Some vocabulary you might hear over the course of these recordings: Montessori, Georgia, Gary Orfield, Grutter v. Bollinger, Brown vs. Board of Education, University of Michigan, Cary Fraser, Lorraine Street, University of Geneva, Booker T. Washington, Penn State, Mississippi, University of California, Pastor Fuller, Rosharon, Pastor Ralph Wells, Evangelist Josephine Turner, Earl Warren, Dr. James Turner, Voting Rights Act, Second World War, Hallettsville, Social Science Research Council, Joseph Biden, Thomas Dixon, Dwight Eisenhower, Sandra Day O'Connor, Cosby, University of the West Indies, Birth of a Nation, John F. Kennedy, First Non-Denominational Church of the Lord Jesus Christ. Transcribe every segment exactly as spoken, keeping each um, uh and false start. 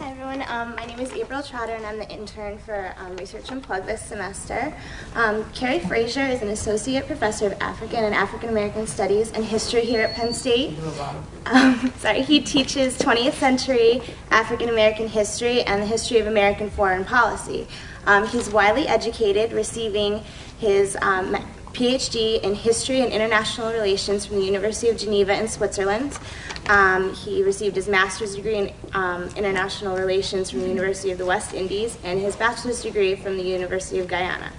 Hi everyone, um, my name is April Trotter and I'm the intern for um, Research Unplugged this semester. Um, Cary Fraser is an associate professor of African and African American Studies and History here at Penn State. Um, sorry, he teaches twentieth century African American history and the history of American foreign policy. Um, he's widely educated, receiving his um, PhD in History and International Relations from the University of Geneva in Switzerland. Um, he received his master's degree in um, International Relations from the University of the West Indies and his bachelor's degree from the University of Guyana.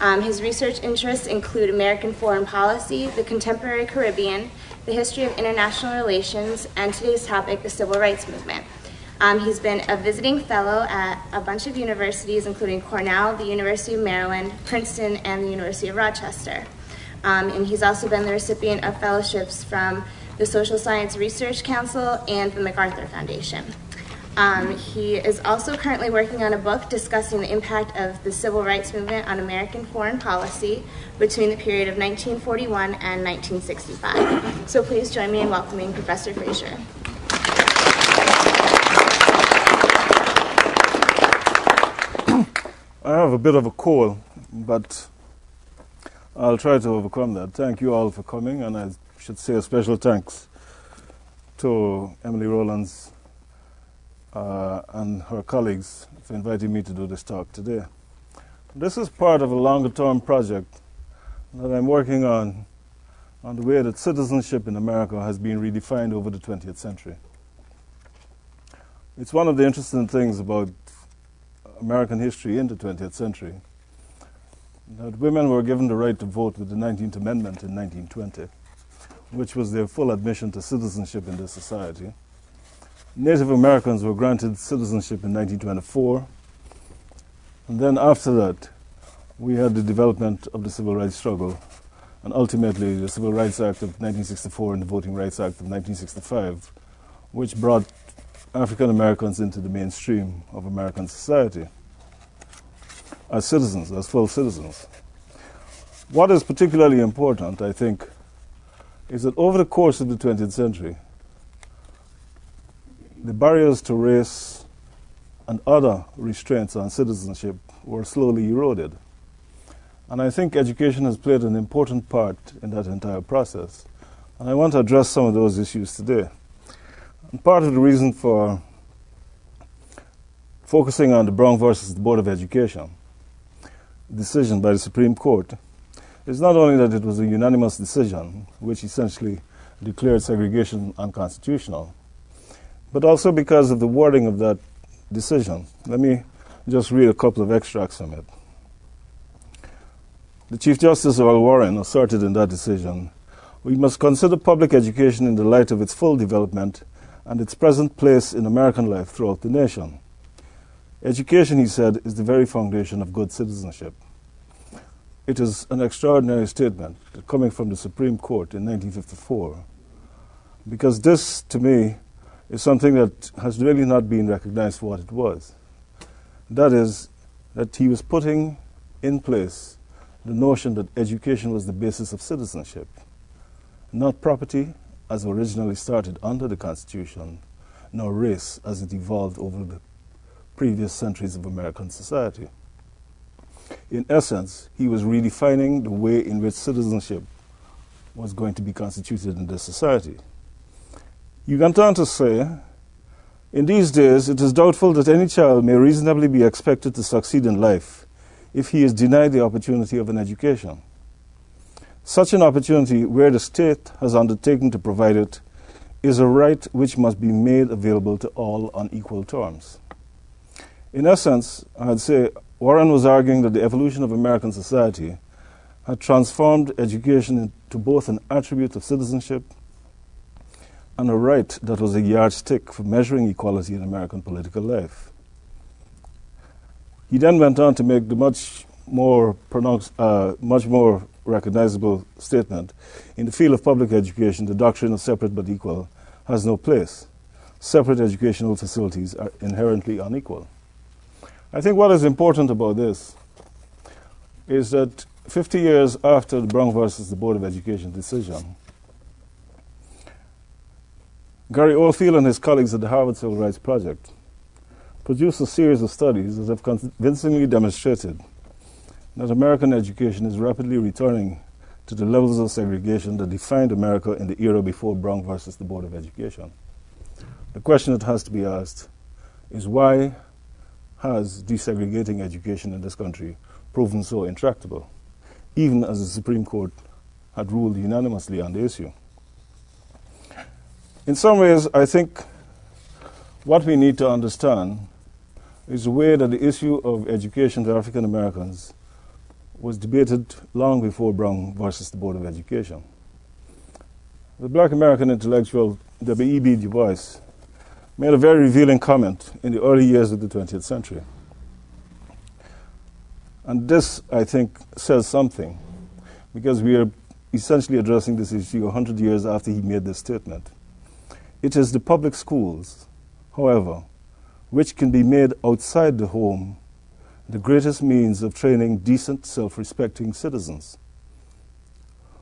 Um, his research interests include American foreign policy, the contemporary Caribbean, the history of international relations, and today's topic, the Civil Rights Movement. Um, he's been a visiting fellow at a bunch of universities, including Cornell, the University of Maryland, Princeton, and the University of Rochester. Um, and he's also been the recipient of fellowships from the Social Science Research Council and the MacArthur Foundation. Um, he is also currently working on a book discussing the impact of the Civil Rights Movement on American foreign policy between the period of nineteen forty-one and nineteen sixty-five. So please join me in welcoming Professor Fraser. I have a bit of a cold, but I'll try to overcome that. Thank you all for coming, and I should say a special thanks to Emily Rowlands uh, and her colleagues for inviting me to do this talk today. This is part of a longer-term project that I'm working on, on the way that citizenship in America has been redefined over the twentieth century. It's one of the interesting things about American history in the twentieth century, that women were given the right to vote with the nineteenth amendment in nineteen twenty, which was their full admission to citizenship in this society. Native Americans were granted citizenship in nineteen twenty-four, and then after that we had the development of the civil rights struggle, and ultimately the Civil Rights Act of nineteen sixty-four and the Voting Rights Act of nineteen sixty-five, which brought African Americans into the mainstream of American society as citizens, as full citizens. What is particularly important, I think, is that over the course of the twentieth century, the barriers to race and other restraints on citizenship were slowly eroded. And I think education has played an important part in that entire process. And I want to address some of those issues today. Part of the reason for focusing on the Brown versus the Board of Education decision by the Supreme Court is not only that it was a unanimous decision, which essentially declared segregation unconstitutional, but also because of the wording of that decision. Let me just read a couple of extracts from it. The Chief Justice Earl Warren asserted in that decision, "We must consider public education in the light of its full development and its present place in American life throughout the nation. Education," he said, "is the very foundation of good citizenship." It is an extraordinary statement coming from the Supreme Court in nineteen fifty-four, because this, to me, is something that has really not been recognized for what it was. That is, that he was putting in place the notion that education was the basis of citizenship, not property, as originally started under the Constitution, nor race as it evolved over the previous centuries of American society. In essence, he was redefining the way in which citizenship was going to be constituted in this society. He went on to say, "In these days, it is doubtful that any child may reasonably be expected to succeed in life if he is denied the opportunity of an education. Such an opportunity, where the state has undertaken to provide it, is a right which must be made available to all on equal terms." In essence, I'd say Warren was arguing that the evolution of American society had transformed education into both an attribute of citizenship and a right that was a yardstick for measuring equality in American political life. He then went on to make the much more pronounced, uh, much more recognizable statement, "In the field of public education, the doctrine of separate but equal has no place. Separate educational facilities are inherently unequal." I think what is important about this is that fifty years after the Brown versus the Board of Education decision, Gary Orfield and his colleagues at the Harvard Civil Rights Project produced a series of studies that have convincingly demonstrated that American education is rapidly returning to the levels of segregation that defined America in the era before Brown versus the Board of Education. The question that has to be asked is, why has desegregating education in this country proven so intractable, even as the Supreme Court had ruled unanimously on the issue? In some ways, I think what we need to understand is the way that the issue of education to African Americans was debated long before Brown versus the Board of Education. The black American intellectual W E B. Du Bois made a very revealing comment in the early years of the twentieth century. And this, I think, says something, because we are essentially addressing this issue one hundred years after he made this statement. It is the public schools, however, which can be made outside the home the greatest means of training decent, self-respecting citizens.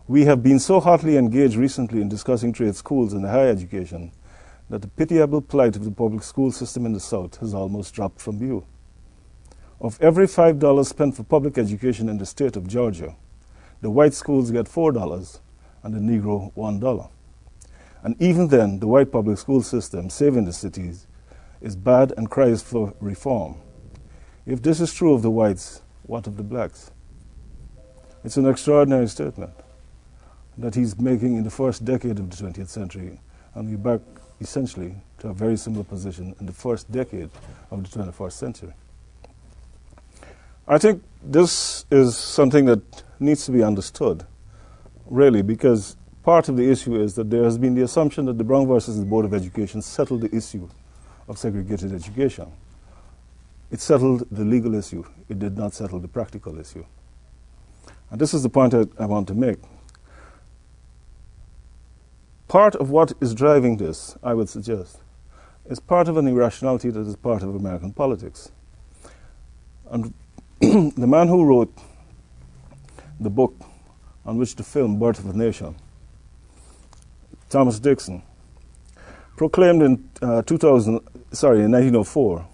We have been so hotly engaged recently in discussing trade schools and higher education that the pitiable plight of the public school system in the South has almost dropped from view. Of every five dollars spent for public education in the state of Georgia, the white schools get four dollars and the Negro one dollar. And even then, the white public school system, save in the cities, is bad and cries for reform. If this is true of the whites, what of the blacks? It's an extraordinary statement that he's making in the first decade of the twentieth century, and we're back essentially to a very similar position in the first decade of the twenty-first century. I think this is something that needs to be understood, really, because part of the issue is that there has been the assumption that the Brown versus the Board of Education settled the issue of segregated education. It settled the legal issue. It did not settle the practical issue. And this is the point I, I want to make. Part of what is driving this, I would suggest, is part of an irrationality that is part of American politics. And the man who wrote the book on which the film Birth of a Nation, Thomas Dixon, proclaimed in uh, two thousand, sorry, in nineteen oh four,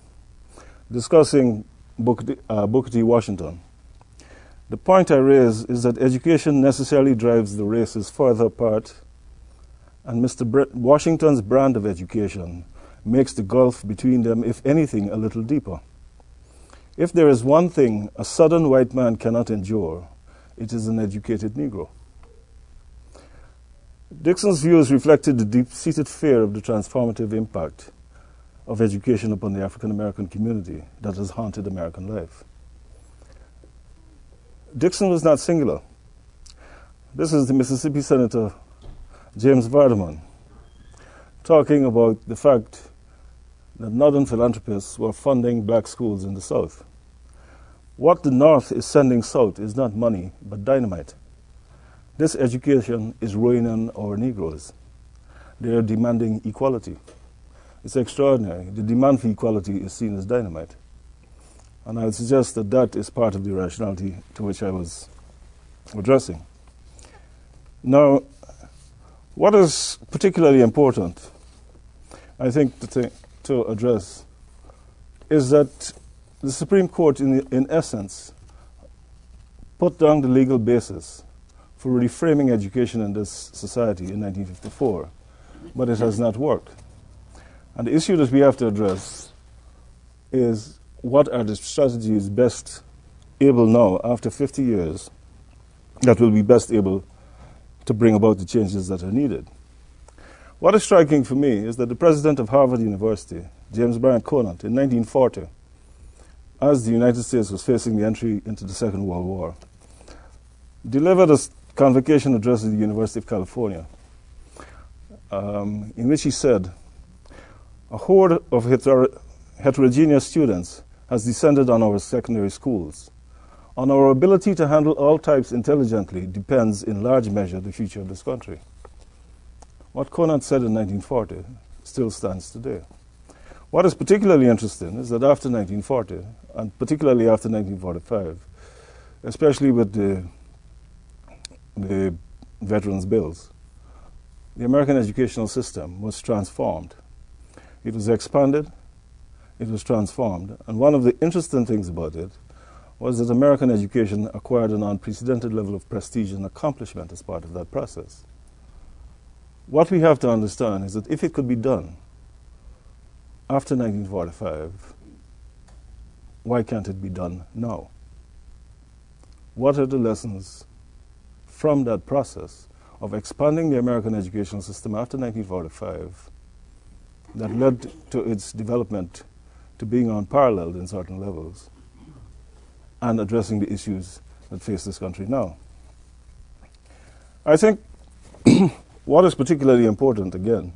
discussing Booker, uh, Booker T. Washington, the point I raise is that education necessarily drives the races further apart, and Mister Bre- Washington's brand of education makes the gulf between them, if anything, a little deeper. If there is one thing a southern white man cannot endure, it is an educated Negro. Dixon's views reflected the deep-seated fear of the transformative impact of education upon the African-American community that has haunted American life. Dixon was not singular. This is the Mississippi Senator James Vardaman talking about the fact that Northern philanthropists were funding black schools in the South. What the North is sending South is not money, but dynamite. This education is ruining our Negroes. They are demanding equality. It's extraordinary. The demand for equality is seen as dynamite. And I would suggest that that is part of the irrationality to which I was addressing. Now, what is particularly important, I think, to, th to address is that the Supreme Court, in, in essence, put down the legal basis for reframing education in this society in nineteen fifty-four, but it has not worked. And the issue that we have to address is, what are the strategies best able now, after fifty years, that will be best able to bring about the changes that are needed? What is striking for me is that the president of Harvard University, James Bryant Conant, in nineteen forty, as the United States was facing the entry into the Second World War, delivered a convocation address at the University of California, um, in which he said, "A horde of heter heterogeneous students has descended on our secondary schools. On our ability to handle all types intelligently depends in large measure the future of this country." What Conant said in nineteen forty still stands today. What is particularly interesting is that after nineteen forty, and particularly after nineteen forty-five, especially with the, the veterans' bills, the American educational system was transformed. It was expanded, it was transformed. And one of the interesting things about it was that American education acquired an unprecedented level of prestige and accomplishment as part of that process. What we have to understand is that if it could be done after nineteen forty-five, why can't it be done now? What are the lessons from that process of expanding the American educational system after nineteen forty-five that led to its development to being unparalleled in certain levels and addressing the issues that face this country now? I think what is particularly important, again,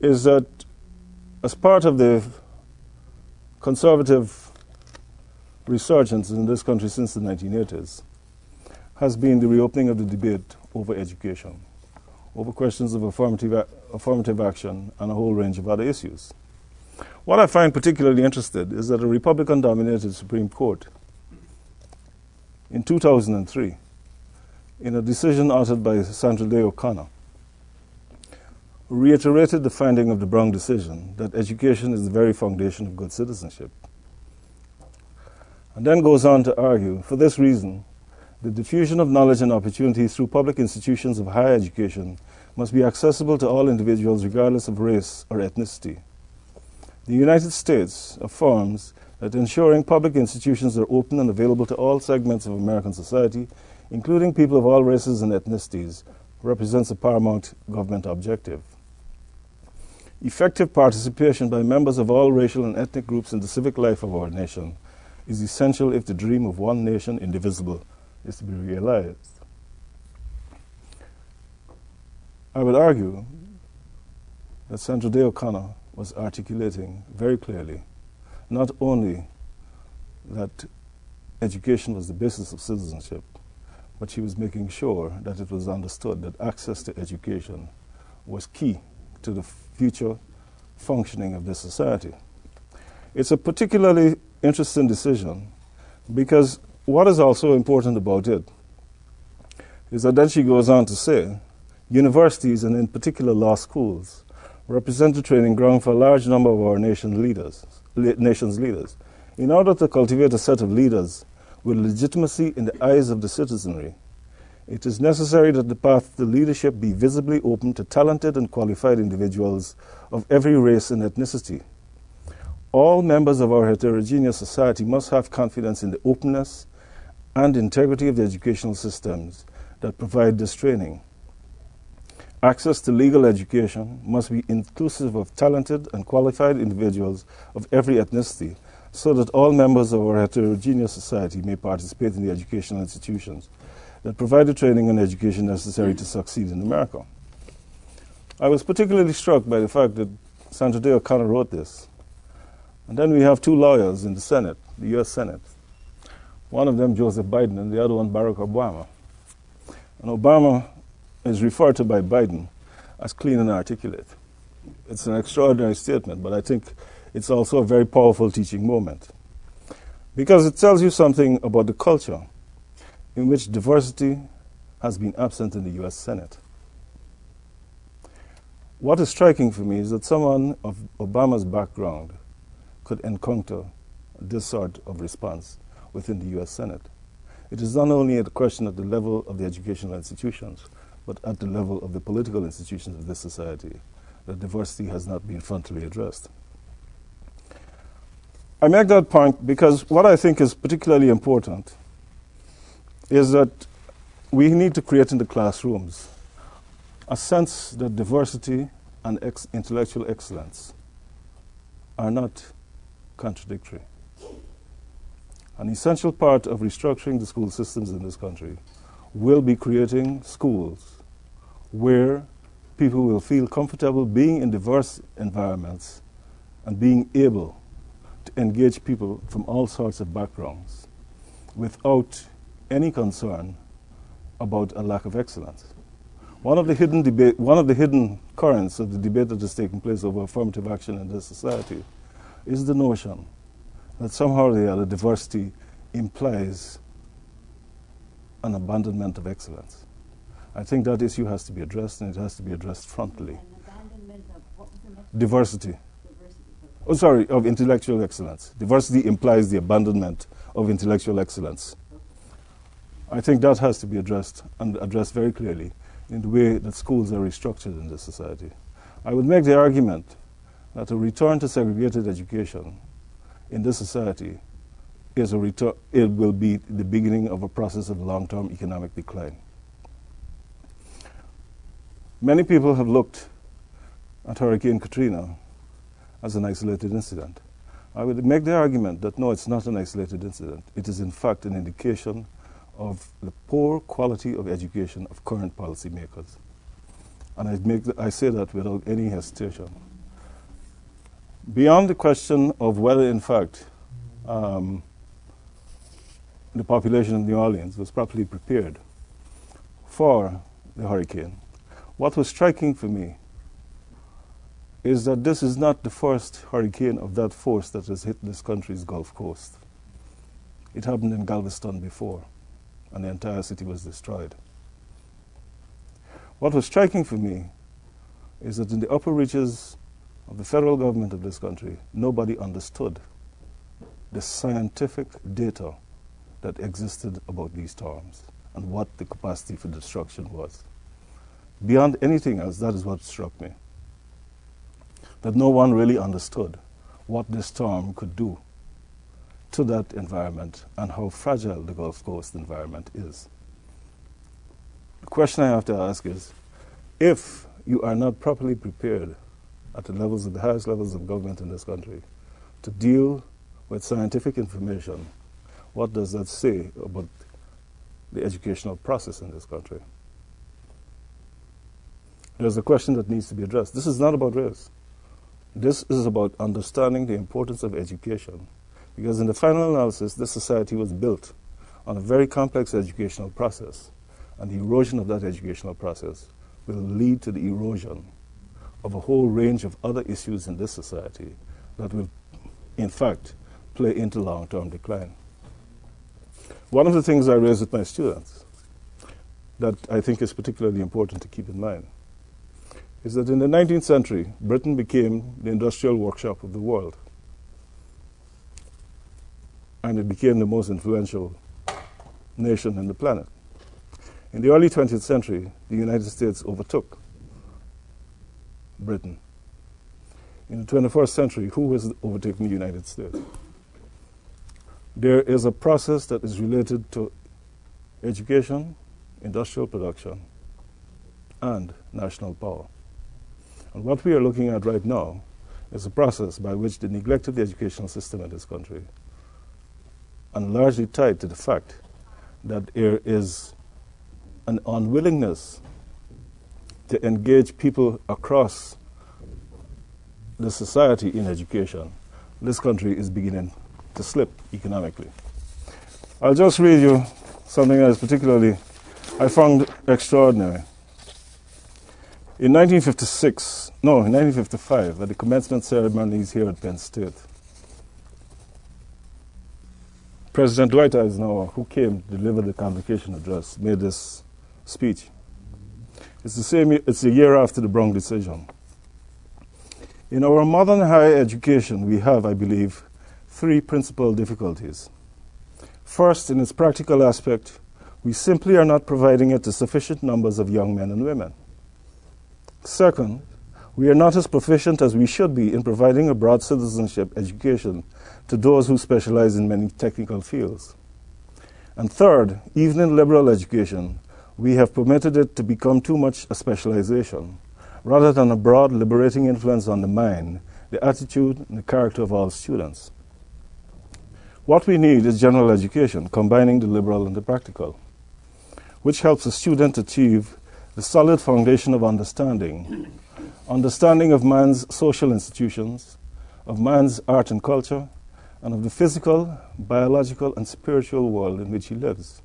is that as part of the conservative resurgence in this country since the nineteen eighties has been the reopening of the debate over education, over questions of affirmative, affirmative action and a whole range of other issues. What I find particularly interesting is that a Republican-dominated Supreme Court in two thousand three, in a decision authored by Sandra Day O'Connor, reiterated the finding of the Brown decision that education is the very foundation of good citizenship. And then goes on to argue, for this reason, the diffusion of knowledge and opportunity through public institutions of higher education must be accessible to all individuals regardless of race or ethnicity. The United States affirms that ensuring public institutions are open and available to all segments of American society, including people of all races and ethnicities, represents a paramount government objective. Effective participation by members of all racial and ethnic groups in the civic life of our nation is essential if the dream of one nation indivisible is to be realized. I would argue that Sandra Day O'Connor was articulating very clearly not only that education was the basis of citizenship, but she was making sure that it was understood that access to education was key to the future functioning of this society. It's a particularly interesting decision because what is also important about it is that then she goes on to say, universities and in particular law schools represent the training ground for a large number of our nation leaders, nation's leaders. In order to cultivate a set of leaders with legitimacy in the eyes of the citizenry, it is necessary that the path to leadership be visibly open to talented and qualified individuals of every race and ethnicity. All members of our heterogeneous society must have confidence in the openness and integrity of the educational systems that provide this training. Access to legal education must be inclusive of talented and qualified individuals of every ethnicity so that all members of our heterogeneous society may participate in the educational institutions that provide the training and education necessary to succeed in America. I was particularly struck by the fact that Sandra Day O'Connor wrote this. And then we have two lawyers in the Senate, the U S Senate, one of them Joseph Biden and the other one Barack Obama. And Obama is referred to by Biden as clean and articulate. It's an extraordinary statement, but I think it's also a very powerful teaching moment because it tells you something about the culture in which diversity has been absent in the U S Senate. What is striking for me is that someone of Obama's background could encounter this sort of response within the U S Senate. It is not only a question at the level of the educational institutions, but at the level of the political institutions of this society, that diversity has not been frontally addressed. I make that point because what I think is particularly important is that we need to create in the classrooms a sense that diversity and ex- intellectual excellence are not contradictory. An essential part of restructuring the school systems in this country will be creating schools where people will feel comfortable being in diverse environments and being able to engage people from all sorts of backgrounds without any concern about a lack of excellence. One of the hidden debate, one of the hidden currents of the debate that is taking place over affirmative action in this society is the notion that somehow or the other diversity implies an abandonment of excellence. I think that issue has to be addressed, and it has to be addressed frontally. An abandonment of what was the next diversity. diversity. oh, sorry, of intellectual excellence. Diversity implies the abandonment of intellectual excellence. I think that has to be addressed, and addressed very clearly, in the way that schools are restructured in this society. I would make the argument that a return to segregated education in this society is a return, it will be the beginning of a process of long-term economic decline. Many people have looked at Hurricane Katrina as an isolated incident. I would make the argument that no, it's not an isolated incident. It is in fact an indication of the poor quality of education of current policymakers. And I, make the, I say that without any hesitation. Beyond the question of whether in fact um, the population of New Orleans was properly prepared for the hurricane, what was striking for me is that this is not the first hurricane of that force that has hit this country's Gulf Coast. It happened in Galveston before, and the entire city was destroyed. What was striking for me is that in the upper reaches of the federal government of this country, nobody understood the scientific data that existed about these storms and what the capacity for destruction was. Beyond anything else, that is what struck me, that no one really understood what this storm could do to that environment and how fragile the Gulf Coast environment is. The question I have to ask is, if you are not properly prepared at the levels of the highest levels of government in this country to deal with scientific information, what does that say about the educational process in this country? There's a question that needs to be addressed. This is not about race. This is about understanding the importance of education. Because in the final analysis, this society was built on a very complex educational process. And the erosion of that educational process will lead to the erosion of a whole range of other issues in this society that will, in fact, play into long-term decline. One of the things I raised with my students that I think is particularly important to keep in mind is that in the nineteenth century, Britain became the industrial workshop of the world. And it became the most influential nation on the planet. In the early twentieth century, the United States overtook Britain. In the twenty-first century, who has overtaken the United States? There is a process that is related to education, industrial production, and national power. And what we are looking at right now is a process by which the neglect of the educational system in this country, and largely tied to the fact that there is an unwillingness to engage people across the society in education, this country is beginning to slip economically. I'll just read you something that is particularly, I found extraordinary. In nineteen fifty-six, no, in nineteen fifty-five, at the commencement ceremonies here at Penn State, President Dwight Eisenhower, who came to deliver the convocation address, made this speech. It's the same, it's the year after the Brown decision. In our modern higher education, we have, I believe, three principal difficulties. First, in its practical aspect, we simply are not providing it to sufficient numbers of young men and women. Second, we are not as proficient as we should be in providing a broad citizenship education to those who specialize in many technical fields. And third, even in liberal education, we have permitted it to become too much a specialization, rather than a broad, liberating influence on the mind, the attitude, and the character of all students. What we need is general education, combining the liberal and the practical, which helps a student achieve the solid foundation of understanding, understanding of man's social institutions, of man's art and culture, and of the physical, biological, and spiritual world in which he lives.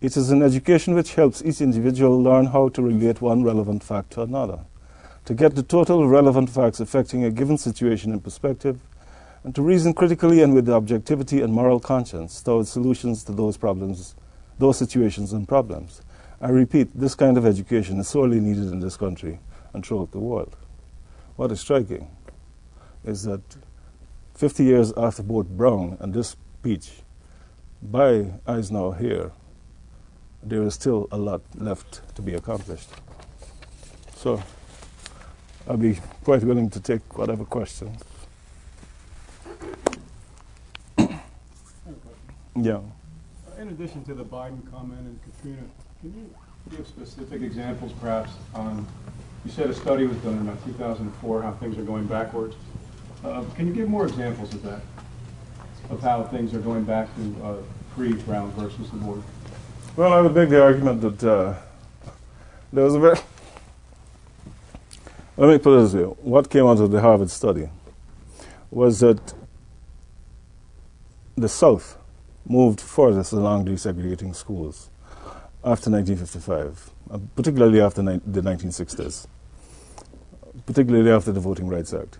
It is an education which helps each individual learn how to relate one relevant fact to another, to get the total relevant facts affecting a given situation in perspective, and to reason critically and with objectivity and moral conscience towards solutions to those problems, those situations and problems. I repeat, this kind of education is sorely needed in this country and throughout the world. What is striking is that fifty years after both Brown and this speech by Eisenhower here, there is still a lot left to be accomplished. So I'll be quite willing to take whatever questions. Yeah. In addition to the Biden comment and Katrina, can you give specific examples perhaps on, you said a study was done in about two thousand four, how things are going backwards. Uh, can you give more examples of that, of how things are going back to uh, pre-Brown versus the board? Well, I would make the argument that uh, there was a very, let me put it this way, what came out of the Harvard study was that the South moved furthest along desegregating schools after nineteen fifty-five, particularly after the nineteen sixties, particularly after the Voting Rights Act.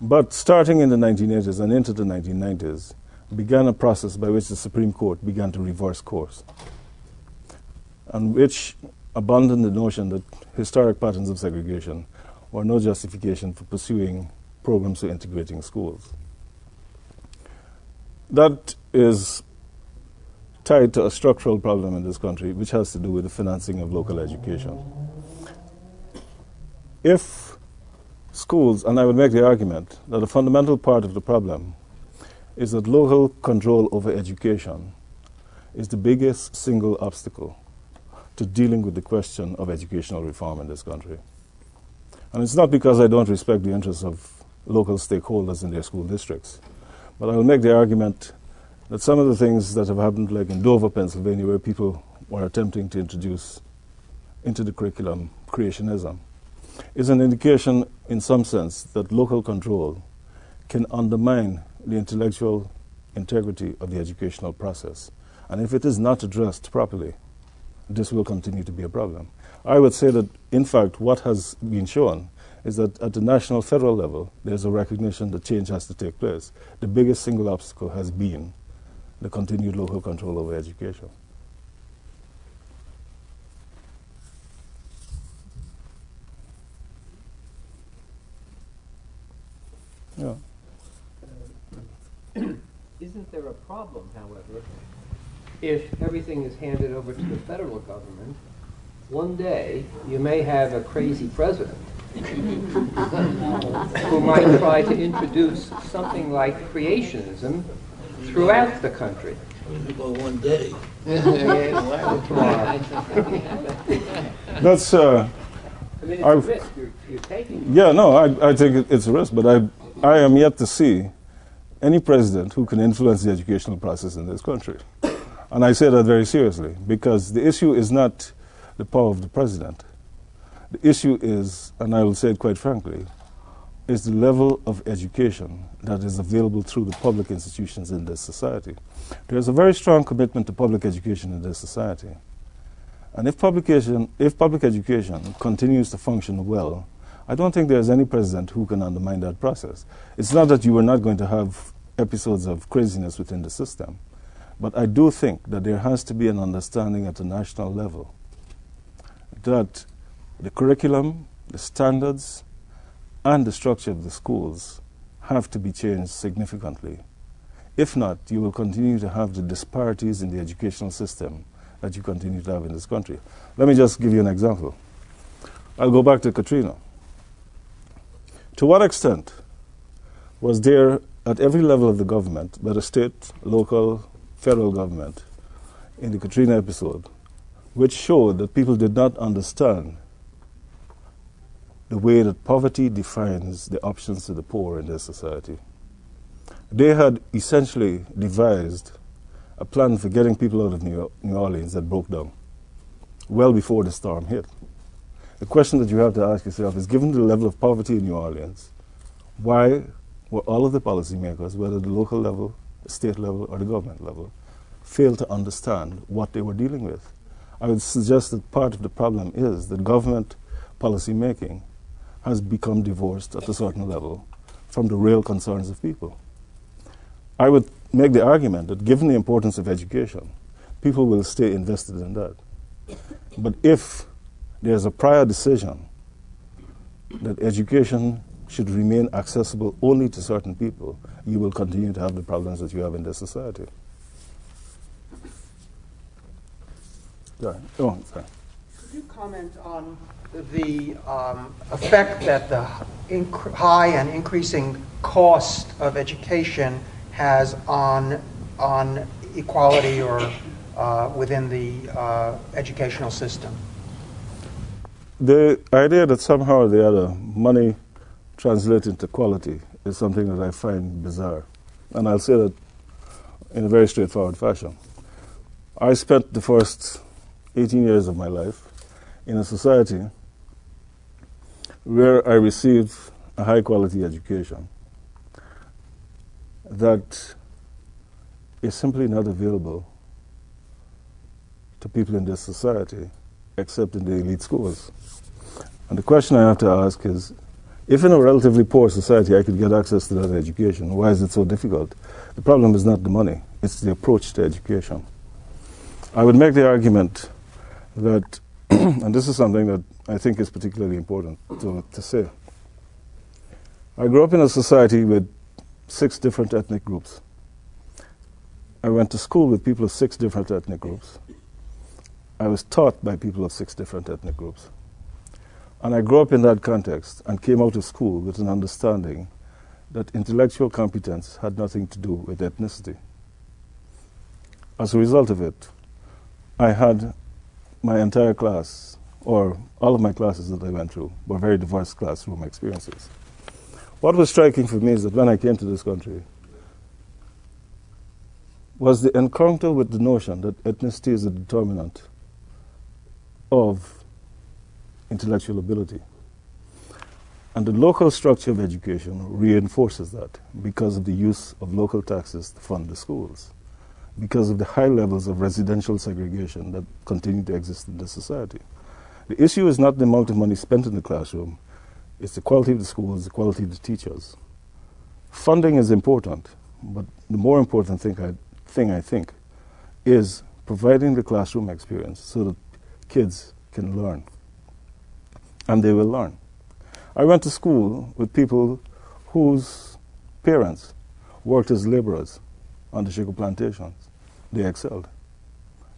But starting in the nineteen eighties and into the nineteen nineties, began a process by which the Supreme Court began to reverse course, and which abandoned the notion that historic patterns of segregation were no justification for pursuing programs for integrating schools. That is tied to a structural problem in this country, which has to do with the financing of local education. If schools, and I would make the argument that a fundamental part of the problem is that local control over education is the biggest single obstacle to dealing with the question of educational reform in this country. And it's not because I don't respect the interests of local stakeholders in their school districts, but I will make the argument that some of the things that have happened, like in Dover, Pennsylvania, where people were attempting to introduce into the curriculum creationism, is an indication in some sense that local control can undermine the intellectual integrity of the educational process. And if it is not addressed properly, this will continue to be a problem. I would say that, in fact, what has been shown is that at the national federal level, there's a recognition that change has to take place. The biggest single obstacle has been the continued local control over education. Yeah. Uh, isn't there a problem, however, if everything is handed over to the federal government? One day, you may have a crazy president who might try to introduce something like creationism throughout the country. Well, one day. That's. Uh, I mean, it's a risk you're, you're taking. Yeah, no, I, I think it's a risk, but I, I am yet to see any president who can influence the educational process in this country, and I say that very seriously because the issue is not the power of the president. The issue is, and I will say it quite frankly, is the level of education that is available through the public institutions in this society. There is a very strong commitment to public education in this society. And if, publication, if public education continues to function well, I don't think there is any president who can undermine that process. It's not that you are not going to have episodes of craziness within the system, but I do think that there has to be an understanding at the national level that the curriculum, the standards, and the structure of the schools have to be changed significantly. If not, you will continue to have the disparities in the educational system that you continue to have in this country. Let me just give you an example. I'll go back to Katrina. To what extent was there, at every level of the government, whether state, local, federal government, in the Katrina episode, which showed that people did not understand the way that poverty defines the options to the poor in their society? They had essentially devised a plan for getting people out of New Orleans that broke down well before the storm hit. The question that you have to ask yourself is, given the level of poverty in New Orleans, why were all of the policymakers, whether the local level, the state level, or the government level, fail to understand what they were dealing with? I would suggest that part of the problem is that government policy making has become divorced at a certain level from the real concerns of people. I would make the argument that given the importance of education, people will stay invested in that. But if there's a prior decision that education should remain accessible only to certain people, you will continue to have the problems that you have in this society. Sorry. Oh, sorry. Could you comment on the um, effect that the high and increasing cost of education has on on equality or uh, within the uh, educational system? The idea that somehow or the other money translates into quality is something that I find bizarre. And I'll say that in a very straightforward fashion. I spent the first eighteen years of my life in a society where I received a high-quality education that is simply not available to people in this society except in the elite schools. And the question I have to ask is, if in a relatively poor society I could get access to that education, why is it so difficult? The problem is not the money, it's the approach to education. I would make the argument that, and this is something that I think is particularly important to, to say. I grew up in a society with six different ethnic groups. I went to school with people of six different ethnic groups. I was taught by people of six different ethnic groups. And I grew up in that context and came out of school with an understanding that intellectual competence had nothing to do with ethnicity. As a result of it, I had my entire class, or all of my classes that I went through, were very diverse classroom experiences. What was striking for me is that when I came to this country, was the encounter with the notion that ethnicity is a determinant of intellectual ability. And the local structure of education reinforces that because of the use of local taxes to fund the schools, because of the high levels of residential segregation that continue to exist in this society. The issue is not the amount of money spent in the classroom, it's the quality of the schools, the quality of the teachers. Funding is important, but the more important thing I, thing I think is providing the classroom experience so that kids can learn, and they will learn. I went to school with people whose parents worked as laborers on the sugar plantations. They excelled.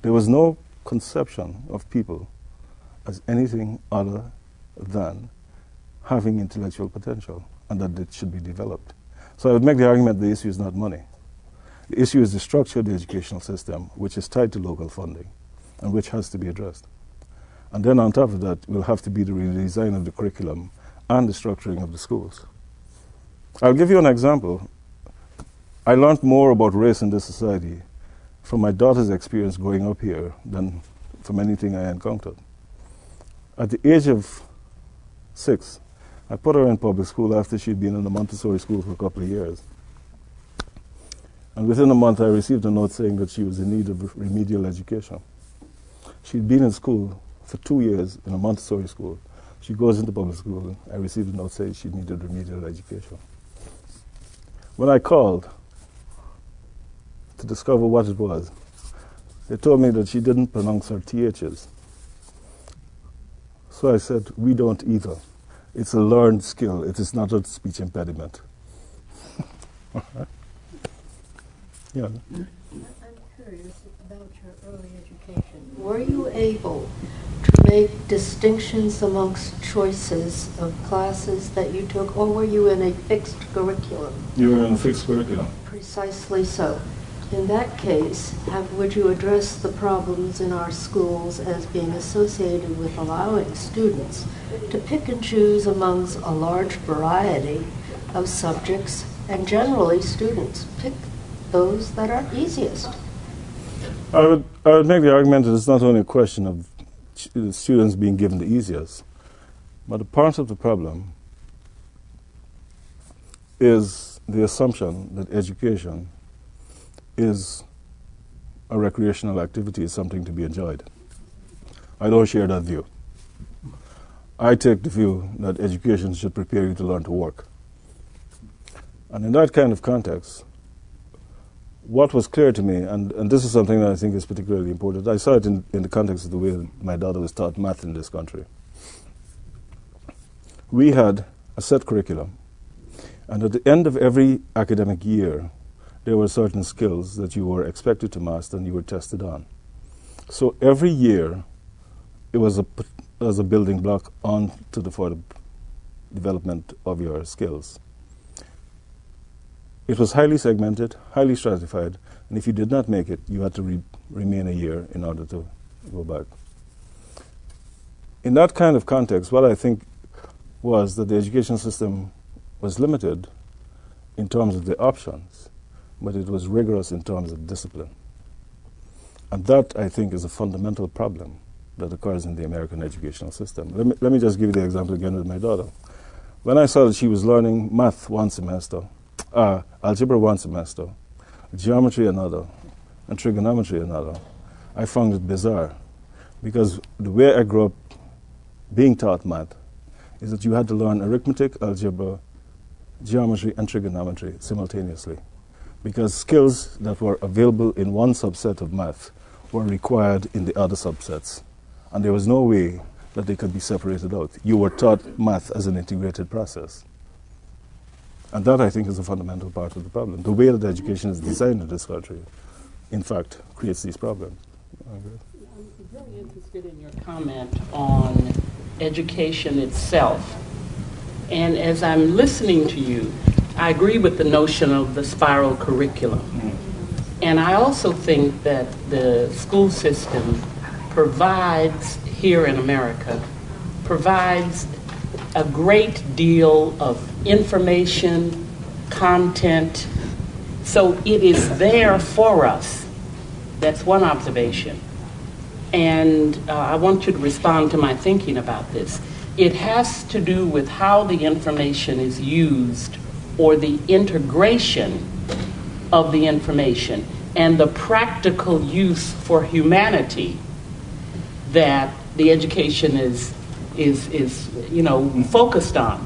There was no conception of people as anything other than having intellectual potential and that it should be developed. So I would make the argument the issue is not money. The issue is the structure of the educational system, which is tied to local funding and which has to be addressed. And then on top of that will have to be the redesign of the curriculum and the structuring of the schools. I'll give you an example. I learned more about race in this society from my daughter's experience growing up here than from anything I encountered. At the age of six, I put her in public school after she'd been in the Montessori school for a couple of years. And within a month, I received a note saying that she was in need of remedial education. She'd been in school for two years in a Montessori school. She goes into public school. I received a note saying she needed remedial education. When I called to discover what it was, they told me that she didn't pronounce her T H's. So I said, we don't either. It's a learned skill. It is not a speech impediment. Yeah. I'm curious about your early education. Were you able to make distinctions amongst choices of classes that you took, or were you in a fixed curriculum? You were in a fixed curriculum. Precisely so. In that case, how would you address the problems in our schools as being associated with allowing students to pick and choose amongst a large variety of subjects, and generally students pick those that are easiest? I would, I would make the argument that it's not only a question of ch students being given the easiest, but a part of the problem is the assumption that education is a recreational activity, is something to be enjoyed. I don't share that view. I take the view that education should prepare you to learn to work. And in that kind of context, what was clear to me, and, and this is something that I think is particularly important, I saw it in, in the context of the way that my daughter was taught math in this country. We had a set curriculum And at the end of every academic year, there were certain skills that you were expected to master and you were tested on. So every year, it was a, as a building block on to the further development of your skills. It was highly segmented, highly stratified, and if you did not make it, you had to re remain a year in order to go back. In that kind of context, what I think was that the education system was limited in terms of the options, but it was rigorous in terms of discipline. And that, I think, is a fundamental problem that occurs in the American educational system. Let me, let me just give you the example again with my daughter. When I saw that she was learning math one semester, uh, algebra one semester, geometry another, and trigonometry another, I found it bizarre, because the way I grew up being taught math is that you had to learn arithmetic, algebra, geometry, and trigonometry simultaneously, because skills that were available in one subset of math were required in the other subsets, and there was no way that they could be separated out. You were taught math as an integrated process. And that, I think, is a fundamental part of the problem. The way that education is designed in this country, in fact, creates these problems. I'm very interested in your comment on education itself. And as I'm listening to you, I agree with the notion of the spiral curriculum. And I also think that the school system provides, here in America, provides a great deal of information, content. So it is there for us. That's one observation. And uh, I want you to respond to my thinking about this. It has to do with how the information is used, or the integration of the information, and the practical use for humanity that the education is, is, is you know, focused on.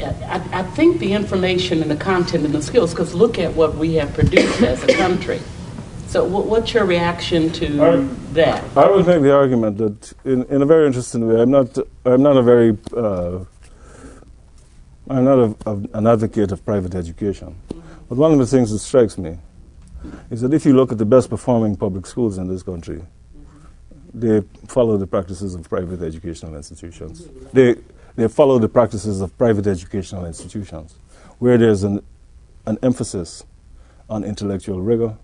I, I think the information and the content and the skills, because look at what we have produced as a country. So what's your reaction to I, that? I would make the argument that, in, in a very interesting way, I'm not, I'm not a very, uh, I'm not a, a, an advocate of private education. But one of the things that strikes me is that if you look at the best performing public schools in this country, they follow the practices of private educational institutions. They, they follow the practices of private educational institutions, where there's an, an emphasis on intellectual rigor,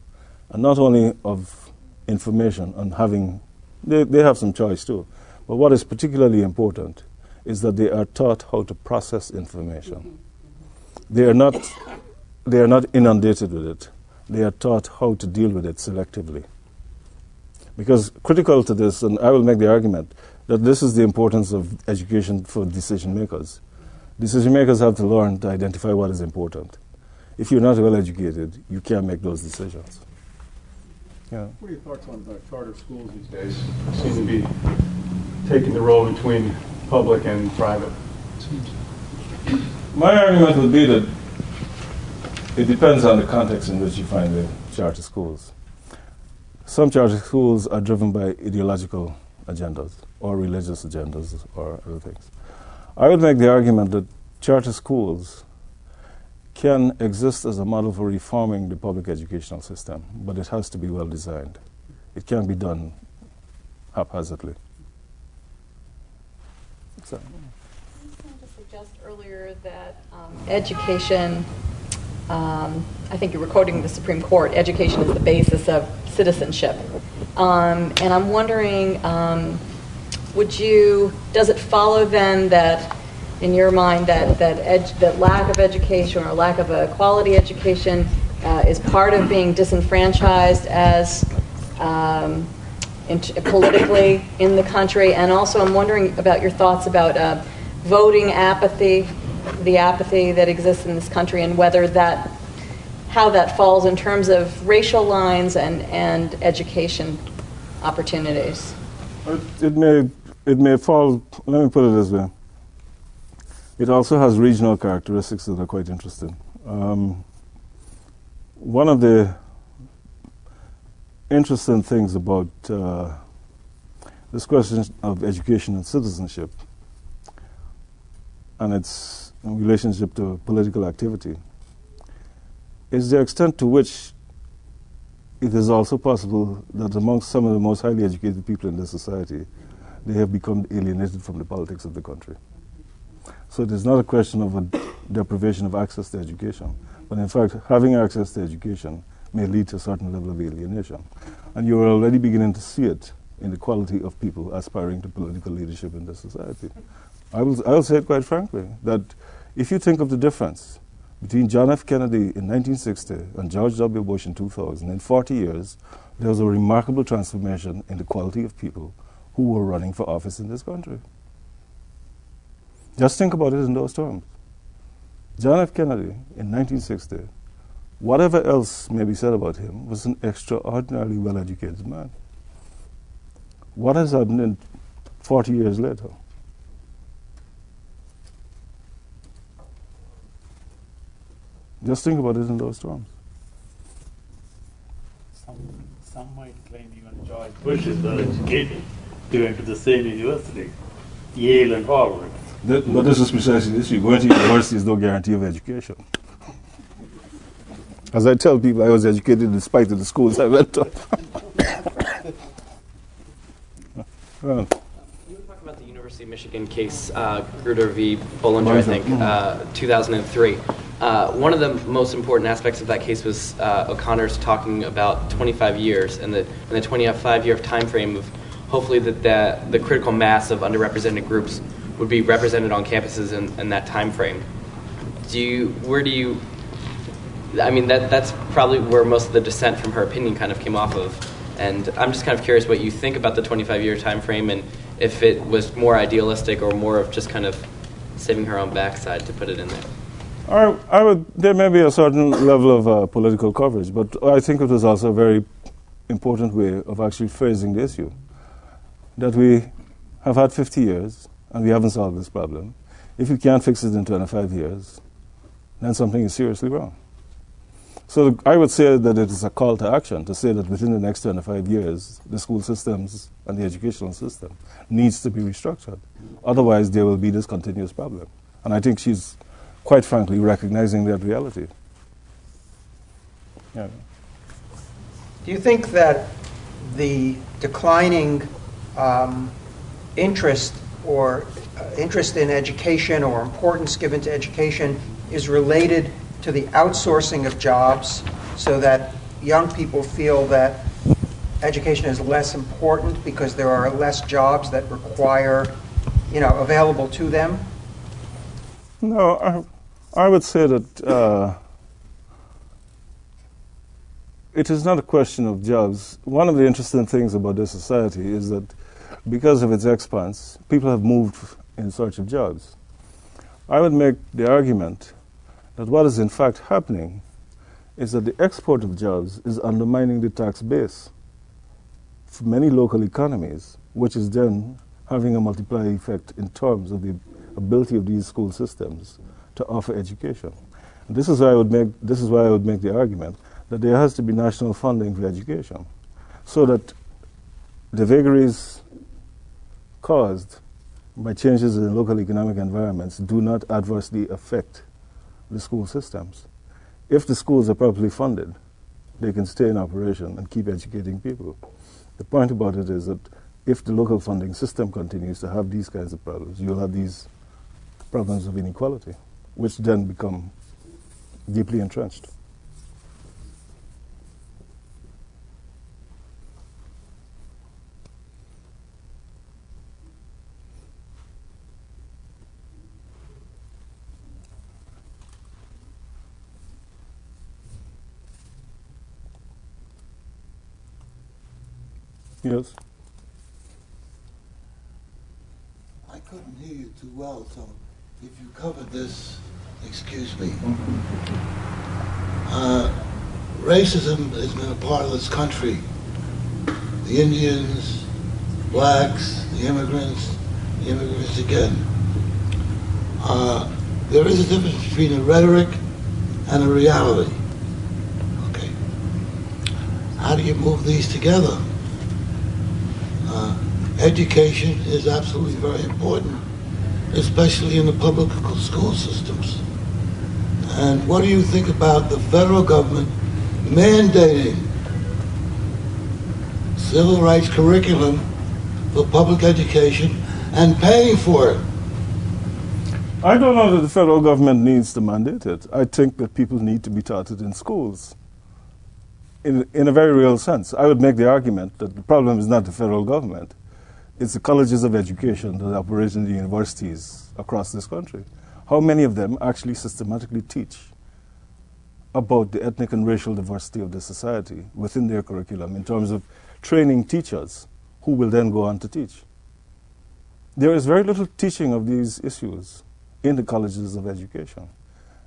and not only of information and having, they, they have some choice too, but what is particularly important is that they are taught how to process information. They are not, they are not inundated with it. They are taught how to deal with it selectively. Because critical to this, and I will make the argument, that this is the importance of education for decision makers. Decision makers have to learn to identify what is important. If you're not well educated, you can't make those decisions. Yeah. What are your thoughts on the charter schools these days? Seem to be taking the role between public and private. My argument would be that it depends on the context in which you find the charter schools. Some charter schools are driven by ideological agendas or religious agendas or other things. I would make the argument that charter schools can exist as a model for reforming the public educational system, but it has to be well designed. It can't be done haphazardly. So. I was going to suggest earlier that um, education, um, I think you're recording the Supreme Court, education is the basis of citizenship. Um, and I'm wondering, um, would you, does it follow then that in your mind that that, edu that lack of education or lack of a quality education uh, is part of being disenfranchised as um, in politically in the country? And also I'm wondering about your thoughts about uh, voting apathy, the apathy that exists in this country, and whether that, how that falls in terms of racial lines and, and education opportunities. It may, it may fall, let me put it this way. It also has regional characteristics that are quite interesting. Um, one of the interesting things about uh, this question of education and citizenship, and its in relationship to political activity is the extent to which it is also possible that amongst some of the most highly educated people in the society, they have become alienated from the politics of the country. So it is not a question of a deprivation of access to education, but in fact, having access to education may lead to a certain level of alienation. And you are already beginning to see it in the quality of people aspiring to political leadership in the society. I will, I will say it quite frankly, that if you think of the difference between John F. Kennedy in nineteen sixty and George W. Bush in two thousand, in forty years, there was a remarkable transformation in the quality of people who were running for office in this country. Just think about it in those terms. John F. Kennedy in nineteen sixty, whatever else may be said about him, was an extraordinarily well-educated man. What has happened in forty years later? Just think about it in those terms. Some, some might claim even George Bush is well educated. They went to the same university, Yale and Harvard. That, but this is precisely the issue. Going to university is no guarantee of education. As I tell people, I was educated in spite of the schools I went to. Well, you were talking about the University of Michigan case, uh, Grutter v. Bollinger, I think, uh, two thousand three. Uh, one of the most important aspects of that case was uh, O'Connor's talking about twenty-five years and the, and the twenty-five year time frame of hopefully that the, the critical mass of underrepresented groups would be represented on campuses in, in that time frame. Do you, where do you, I mean, that that's probably where most of the dissent from her opinion kind of came off of. And I'm just kind of curious what you think about the twenty-five year time frame and if it was more idealistic or more of just kind of saving her own backside to put it in there. I, I would, there may be a certain level of uh, political coverage, but I think it was also a very important way of actually phrasing the issue. That we have had fifty years and we haven't solved this problem. If we can't fix it in twenty-five years, then something is seriously wrong. So I would say that it is a call to action to say that within the next twenty-five years, the school systems and the educational system needs to be restructured. Otherwise, there will be this continuous problem. And I think she's, quite frankly, recognizing that reality. Yeah. Do you think that the declining um, interest or uh, interest in education or importance given to education is related to the outsourcing of jobs so that young people feel that education is less important because there are less jobs that require, you know, available to them? No, I, I would say that uh, it is not a question of jobs. One of the interesting things about this society is that because of its expanse, people have moved in search of jobs. I would make the argument that what is in fact happening is that the export of jobs is undermining the tax base for many local economies, which is then having a multiplier effect in terms of the ability of these school systems to offer education. And this is why I would make, this is why I would make the argument that there has to be national funding for education so that the vagaries caused by changes in local economic environments do not adversely affect the school systems. If the schools are properly funded, they can stay in operation and keep educating people. The point about it is that if the local funding system continues to have these kinds of problems, you'll have these problems of inequality, which then become deeply entrenched. Yes. I couldn't hear you too well, so if you covered this, excuse me. Uh, racism has been a part of this country. The Indians, blacks, the immigrants, the immigrants again. Uh, there is a difference between a rhetoric and a reality. Okay. How do you move these together? Uh, education is absolutely very important especially in the public school systems. And what do you think about the federal government mandating civil rights curriculum for public education and paying for it? I don't know that the federal government needs to mandate it. I think that people need to be taught it in schools, in, in a very real sense. I would make the argument that the problem is not the federal government. It's the colleges of education that operate in the universities across this country. How many of them actually systematically teach about the ethnic and racial diversity of the society within their curriculum in terms of training teachers who will then go on to teach? There is very little teaching of these issues in the colleges of education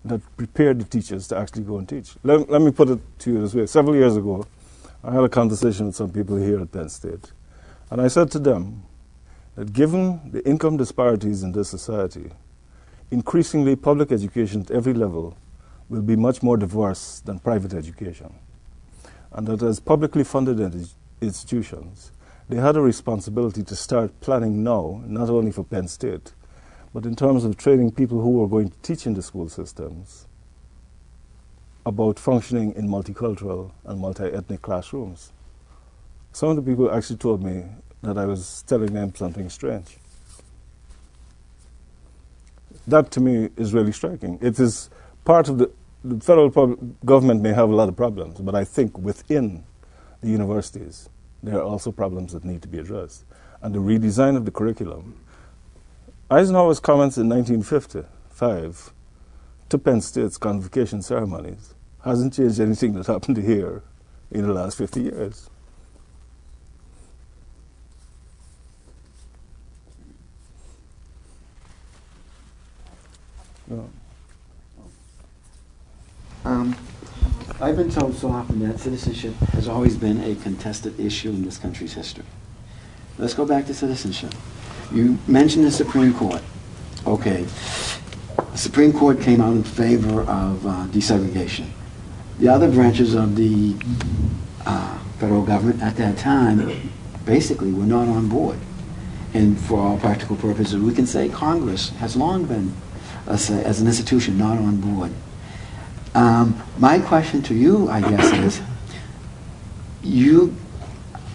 that prepare the teachers to actually go and teach. Let, let me put it to you this way. Several years ago, I had a conversation with some people here at Penn State, and I said to them that given the income disparities in this society, increasingly public education at every level will be much more diverse than private education, and that as publicly funded institutions, they had a responsibility to start planning now, not only for Penn State, but in terms of training people who are going to teach in the school systems about functioning in multicultural and multi-ethnic classrooms. Some of the people actually told me that I was telling them something strange. That, to me, is really striking. It is part of the, the federal government may have a lot of problems, but I think within the universities, there are also problems that need to be addressed. And the redesign of the curriculum. Eisenhower's comments in nineteen fifty-five to Penn State's convocation ceremonies hasn't changed anything that happened here in the last fifty years. No. Um, I've been told so often that citizenship has always been a contested issue in this country's history. Let's go back to citizenship. You mentioned the Supreme Court. Okay. The Supreme Court came out in favor of uh, desegregation. The other branches of the uh, federal government at that time basically were not on board. And for all practical purposes, we can say Congress has long been, uh, say, as an institution, not on board. Um, my question to you, I guess, is you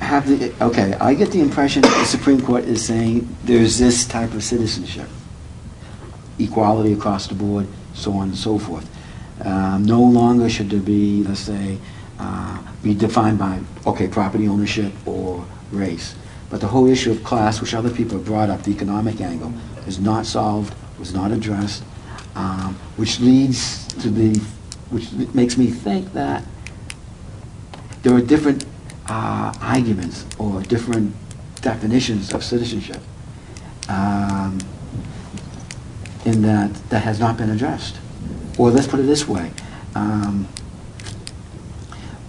have the, okay, I get the impression that the Supreme Court is saying there's this type of citizenship, equality across the board, so on and so forth. Um, no longer should there be, let's say, uh, be defined by, okay, property ownership or race. But the whole issue of class, which other people have brought up, the economic angle, is not solved, was not addressed, um, which leads to the, which makes me think that there are different Uh, arguments or different definitions of citizenship, um, in that that has not been addressed. Or let's put it this way, um,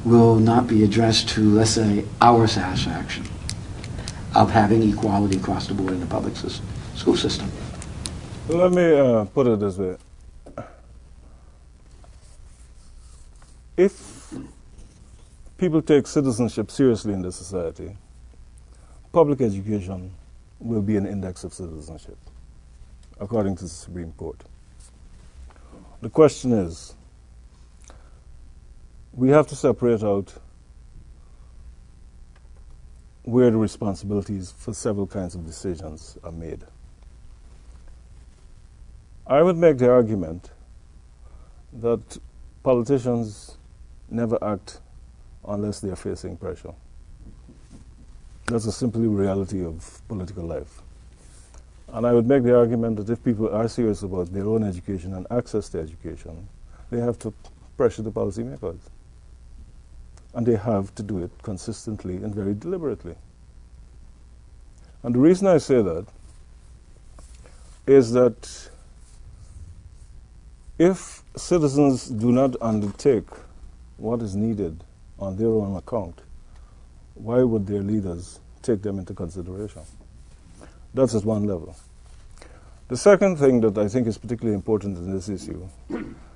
will not be addressed to, let's say, our satisfaction of having equality across the board in the public system, school system. Let me uh, put it this way. If people take citizenship seriously in this society, public education will be an index of citizenship, according to the Supreme Court. The question is, we have to separate out where the responsibilities for several kinds of decisions are made. I would make the argument that politicians never act unless they are facing pressure. That's a simple reality of political life. And I would make the argument that if people are serious about their own education and access to education, they have to pressure the policymakers. And they have to do it consistently and very deliberately. And the reason I say that is that if citizens do not undertake what is needed on their own account, why would their leaders take them into consideration? That's at one level. The second thing that I think is particularly important in this issue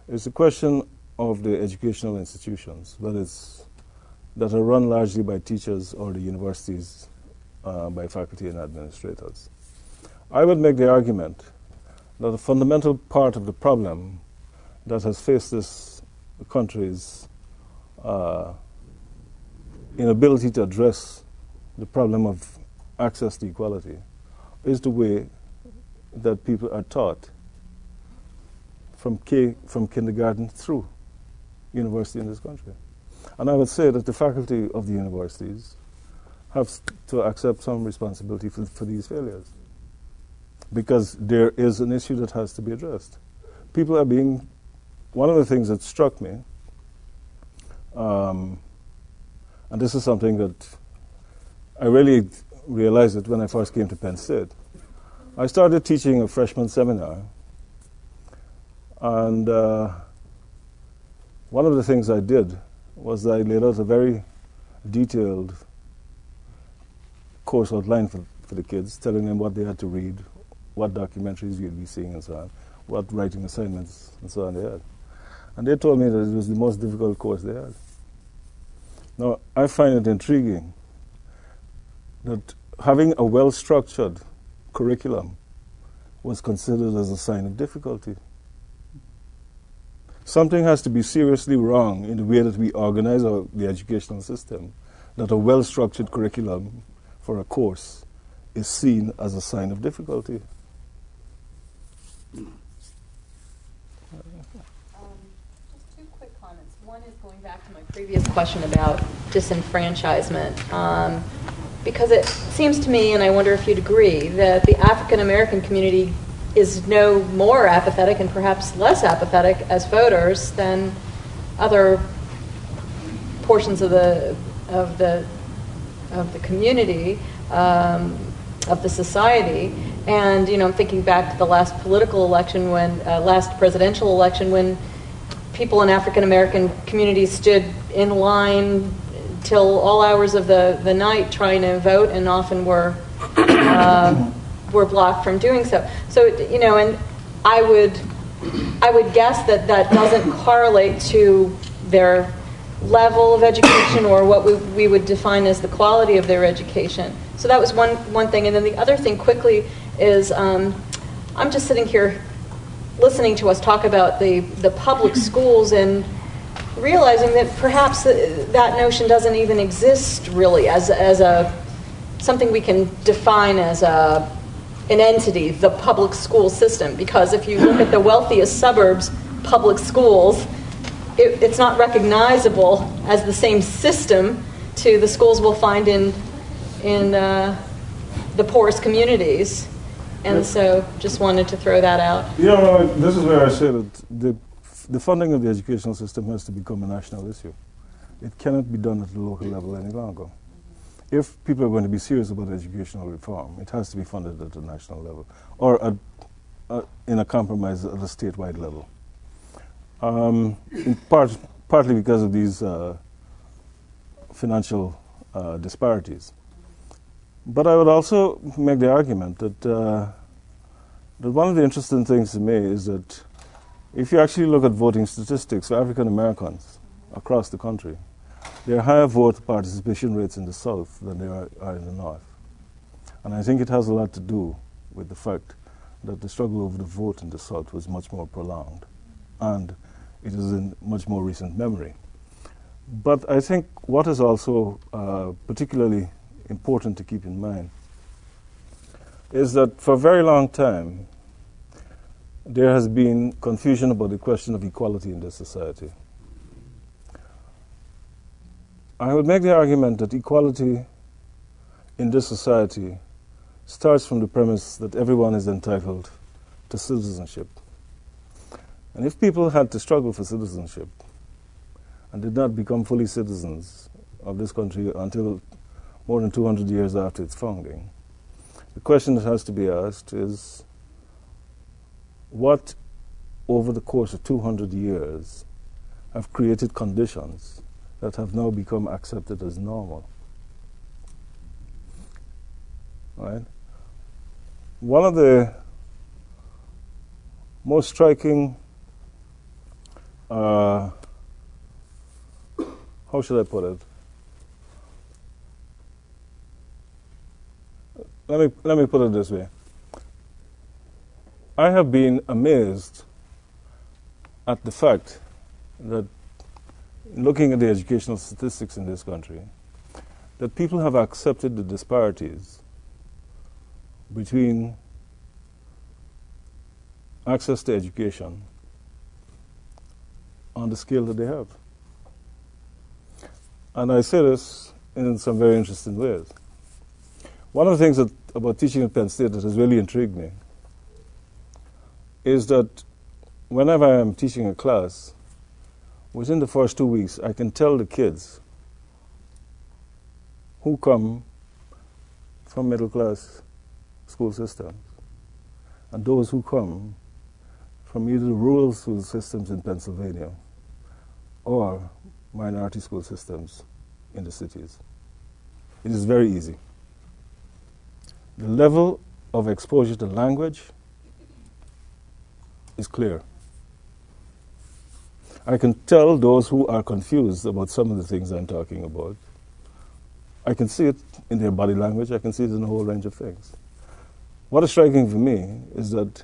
is the question of the educational institutions, whether it's that are run largely by teachers or the universities uh, by faculty and administrators. I would make the argument that the fundamental part of the problem that has faced this country's uh, inability to address the problem of access to equality is the way that people are taught from, K, from kindergarten through university in this country. And I would say that the faculty of the universities have to accept some responsibility for, for these failures, because there is an issue that has to be addressed. People are being, one of the things that struck me, um, and this is something that I really realized it when I first came to Penn State. I started teaching a freshman seminar, and uh, one of the things I did was I laid out a very detailed course outline for, for the kids, telling them what they had to read, what documentaries you'd be seeing and so on, what writing assignments and so on they had. And they told me that it was the most difficult course they had. Now, I find it intriguing that having a well-structured curriculum was considered as a sign of difficulty. Something has to be seriously wrong in the way that we organize our, the educational system, that a well-structured curriculum for a course is seen as a sign of difficulty. Um, just two quick comments. One is going back to my previous question about disenfranchisement. Um, because it seems to me, and I wonder if you'd agree, that the African-American community is no more apathetic and perhaps less apathetic as voters than other portions of the of the of the community, um, of the society. And you know, I'm thinking back to the last political election, when uh, last presidential election, when people in African American communities stood in line till all hours of the the night trying to vote, and often were. Uh, were blocked from doing so. So, you know, and I would I would guess that that doesn't correlate to their level of education or what we, we would define as the quality of their education. So that was one, one thing. And then the other thing quickly is um, I'm just sitting here listening to us talk about the, the public schools and realizing that perhaps that notion doesn't even exist really as, as a something we can define as a an entity, the public school system, because if you look at the wealthiest suburbs' public schools, it, it's not recognizable as the same system to the schools we'll find in in uh, the poorest communities. And yeah. So just wanted to throw that out. Yeah, well, this is where I say that the, the funding of the educational system has to become a national issue. It cannot be done at the local level any longer. If people are going to be serious about educational reform, it has to be funded at the national level or at, uh, in a compromise at a statewide level. Um, in part, partly because of these uh, financial uh, disparities. But I would also make the argument that, uh, that one of the interesting things to me is that if you actually look at voting statistics for African Americans across the country, there are higher voter participation rates in the South than there are, are in the North. And I think it has a lot to do with the fact that the struggle over the vote in the South was much more prolonged, and it is in much more recent memory. But I think what is also uh, particularly important to keep in mind is that for a very long time, there has been confusion about the question of equality in this society. I would make the argument that equality in this society starts from the premise that everyone is entitled to citizenship. And if people had to struggle for citizenship and did not become fully citizens of this country until more than two hundred years after its founding, the question that has to be asked is, what over the course of two hundred years have created conditions that have now become accepted as normal? Right? One of the most striking, uh, how should I put it? Let me, let me put it this way. I have been amazed at the fact that, looking at the educational statistics in this country, that people have accepted the disparities between access to education on the scale that they have. And I say this in some very interesting ways. One of the things that, about teaching at Penn State that has really intrigued me is that whenever I am teaching a class, within the first two weeks, I can tell the kids who come from middle-class school systems and those who come from either the rural school systems in Pennsylvania or minority school systems in the cities. It is very easy. The level of exposure to language is clear. I can tell those who are confused about some of the things I'm talking about. I can see it in their body language. I can see it in a whole range of things. What is striking for me is that,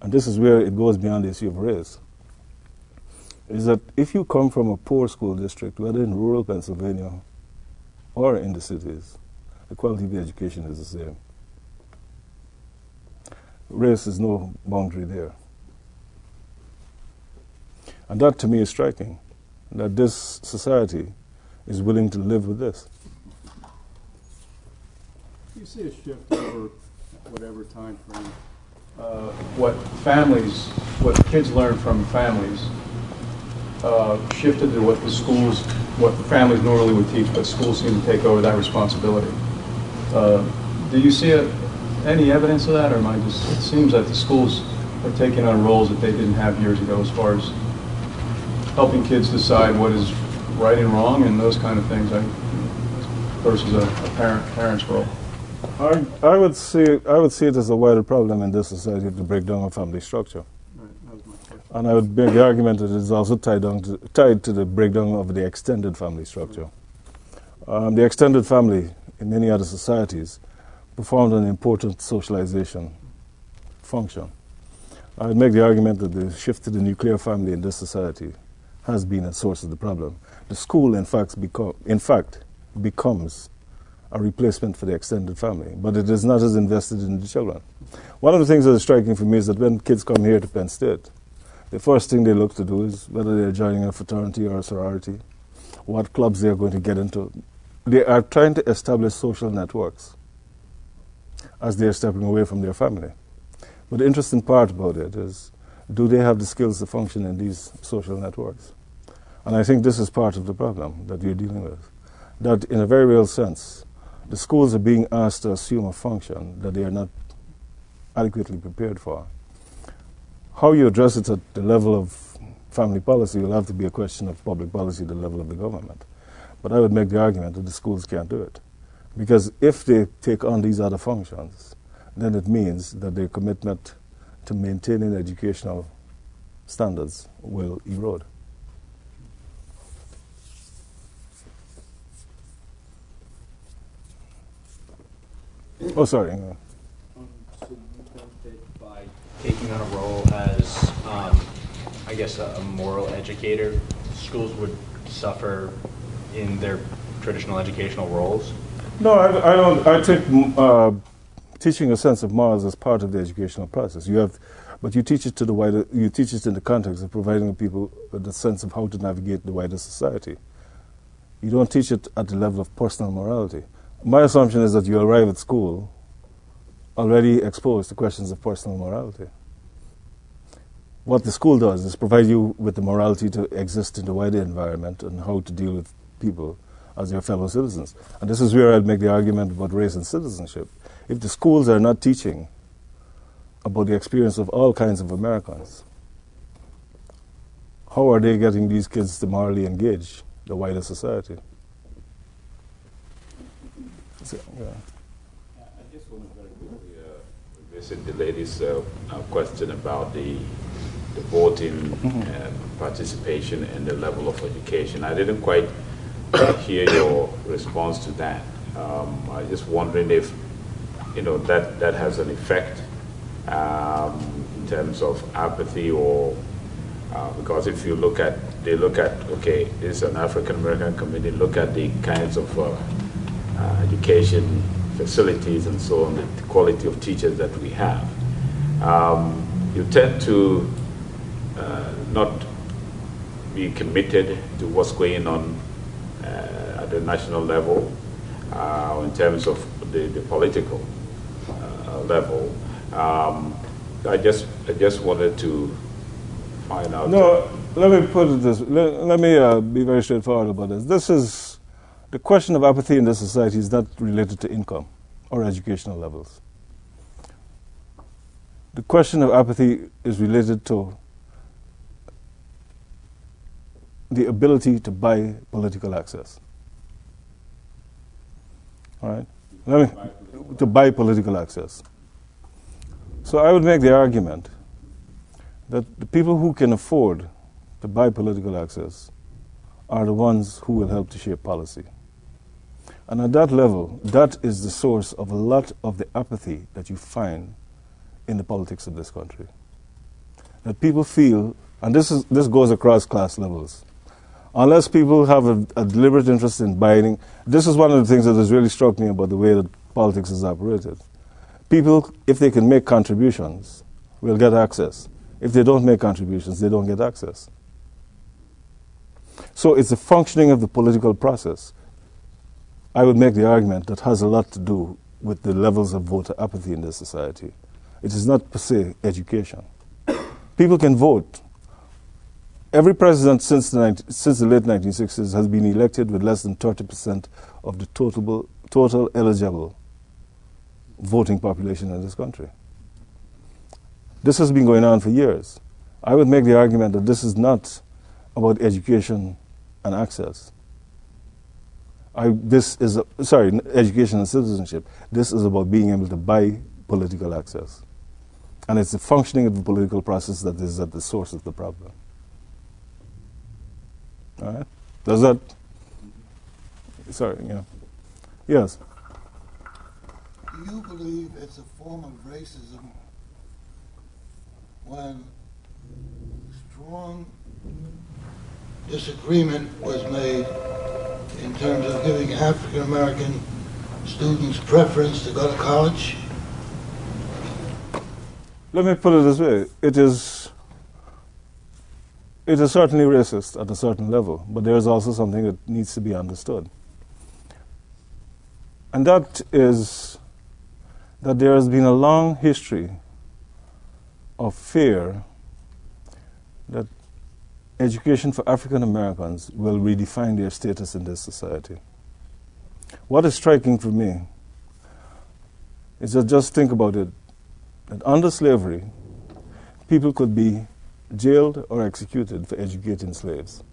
and this is where it goes beyond the issue of race, is that if you come from a poor school district, whether in rural Pennsylvania or in the cities, the quality of the education is the same. Race is no boundary there. And that, to me, is striking, that this society is willing to live with this. You see a shift over whatever time frame. Uh, what families, what kids learn from families, uh, shifted to what the schools, what the families normally would teach, but schools seem to take over that responsibility. Uh, do you see a, any evidence of that, or am I just, it seems that the schools are taking on roles that they didn't have years ago as far as helping kids decide what is right and wrong and those kind of things, I, versus a, a parent, parent's role? I, I would see I would see it as a wider problem in this society, to break down a family structure. Right, that was my question. And I would make the argument that it is also tied down to, tied to the breakdown of the extended family structure. Um, the extended family, in many other societies, performed an important socialization function. I would make the argument that the shift to the nuclear family in this society has been a source of the problem. The school, in fact, become, in fact, becomes a replacement for the extended family, but it is not as invested in the children. One of the things that is striking for me is that when kids come here to Penn State, the first thing they look to do is whether they're joining a fraternity or a sorority, what clubs they're going to get into. They are trying to establish social networks as they're stepping away from their family. But the interesting part about it is, do they have the skills to function in these social networks? And I think this is part of the problem that we're dealing with, that in a very real sense, the schools are being asked to assume a function that they are not adequately prepared for. How you address it at the level of family policy will have to be a question of public policy at the level of the government. But I would make the argument that the schools can't do it, because if they take on these other functions, then it means that their commitment to maintaining educational standards will erode. Oh, sorry. Um, so you think that by taking on a role as, um, I guess, a, a moral educator, schools would suffer in their traditional educational roles? No, I, I don't. I take uh, teaching a sense of morals as part of the educational process. You have, but you teach it to the wider. You teach it in the context of providing people with a sense of how to navigate the wider society. You don't teach it at the level of personal morality. My assumption is that you arrive at school already exposed to questions of personal morality. What the school does is provide you with the morality to exist in the wider environment and how to deal with people as your fellow citizens. And this is where I'd make the argument about race and citizenship. If the schools are not teaching about the experience of all kinds of Americans, how are they getting these kids to morally engage the wider society? So, yeah. I just want to very quickly uh, visit the ladies' uh, question about the, the voting mm-hmm. uh, participation and the level of education. I didn't quite hear your response to that. Um, I'm just wondering if you know that that has an effect um, in terms of apathy or uh, because if you look at, they look at, okay, this is an African-American community, look at the kinds of uh, uh, education facilities and so on, the quality of teachers that we have. Um, you tend to uh, not be committed to what's going on uh, at the national level uh, in terms of the, the political uh, level. Um, I just I just wanted to find out. No, let me put it this. Let, let me uh, be very straightforward about this. This is the question of apathy in the society is not related to income or educational levels. The question of apathy is related to the ability to buy political access. All right, let me to buy political access. So I would make the argument that the people who can afford to buy political access are the ones who will help to shape policy. And at that level, that is the source of a lot of the apathy that you find in the politics of this country. That people feel, and this is this goes across class levels, unless people have a, a deliberate interest in buying, this is one of the things that has really struck me about the way that politics is operated. People, if they can make contributions, will get access. If they don't make contributions, they don't get access. So it's the functioning of the political process, I would make the argument, that has a lot to do with the levels of voter apathy in this society. It is not per se education. People can vote. Every president since the, since the late nineteen sixties has been elected with less than thirty percent of the total, total eligible voting population in this country. This has been going on for years. I would make the argument that this is not about education and access. I, this is, a, sorry, education and citizenship. This is about being able to buy political access. And it's the functioning of the political process that is at the source of the problem. All right? Does that? Sorry, yeah. Yes? Do you believe it's a form of racism when strong disagreement was made in terms of giving African American students preference to go to college? Let me put it this way. It is, it is certainly racist at a certain level, but there is also something that needs to be understood. And that is that there has been a long history of fear that education for African Americans will redefine their status in this society. What is striking for me is that just think about it, that under slavery, people could be jailed or executed for educating slaves.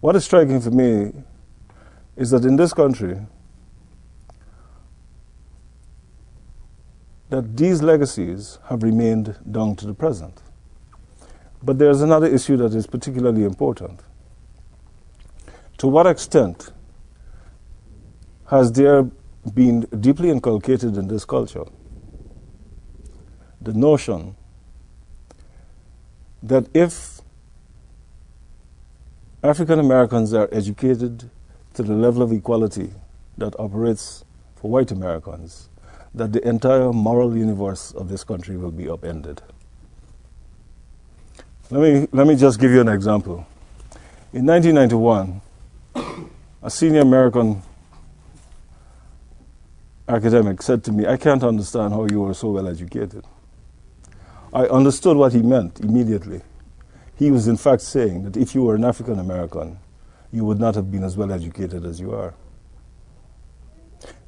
What is striking for me is that in this country, that these legacies have remained down to the present. But there's another issue that is particularly important. To what extent has there been deeply inculcated in this culture the notion that if African Americans are educated to the level of equality that operates for white Americans, that the entire moral universe of this country will be upended? Let me, let me just give you an example. In nineteen ninety-one, a senior American academic said to me, "I can't understand how you are so well educated." I understood what he meant immediately. He was in fact saying that if you were an African American, you would not have been as well educated as you are.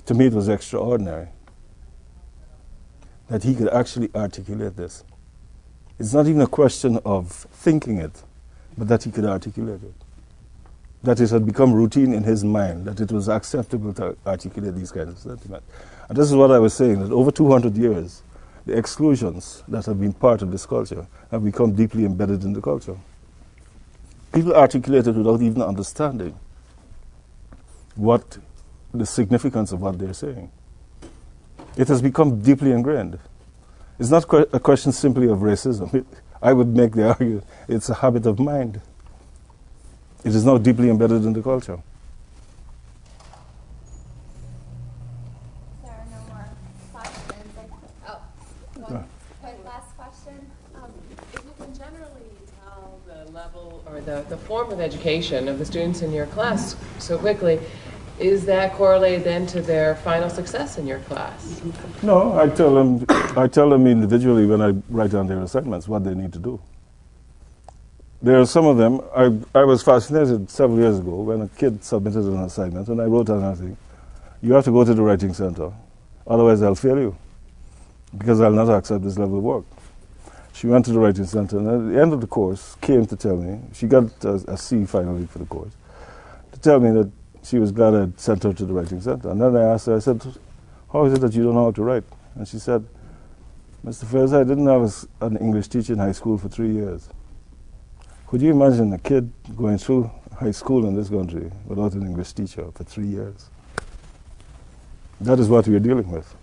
To me, it was extraordinary that he could actually articulate this. It's not even a question of thinking it, but that he could articulate it. That it had become routine in his mind, that it was acceptable to articulate these kinds of sentiments. And this is what I was saying, that over two hundred years, the exclusions that have been part of this culture have become deeply embedded in the culture. People articulated without even understanding what the significance of what they're saying. It has become deeply ingrained. It's not qu- a question simply of racism. It, I would make the argument it's a habit of mind. It is now deeply embedded in the culture. There are no more questions. Oh, one, one last question. Um, if you can generally tell the level or the, the form of education of the students in your class so quickly, is that correlated then to their final success in your class? No, I tell them, I tell them individually when I write down their assignments what they need to do. There are some of them, I, I was fascinated several years ago when a kid submitted an assignment and I wrote down nothing. You have to go to the writing center, otherwise I'll fail you because I'll not accept this level of work. She went to the writing center and at the end of the course came to tell me, she got a, a C finally for the course, to tell me that she was glad I sent her to the writing center. And then I asked her, I said, how is it that you don't know how to write? And she said, Mister Fraser, I didn't have a, an English teacher in high school for three years. Could you imagine a kid going through high school in this country without an English teacher for three years? That is what we are dealing with.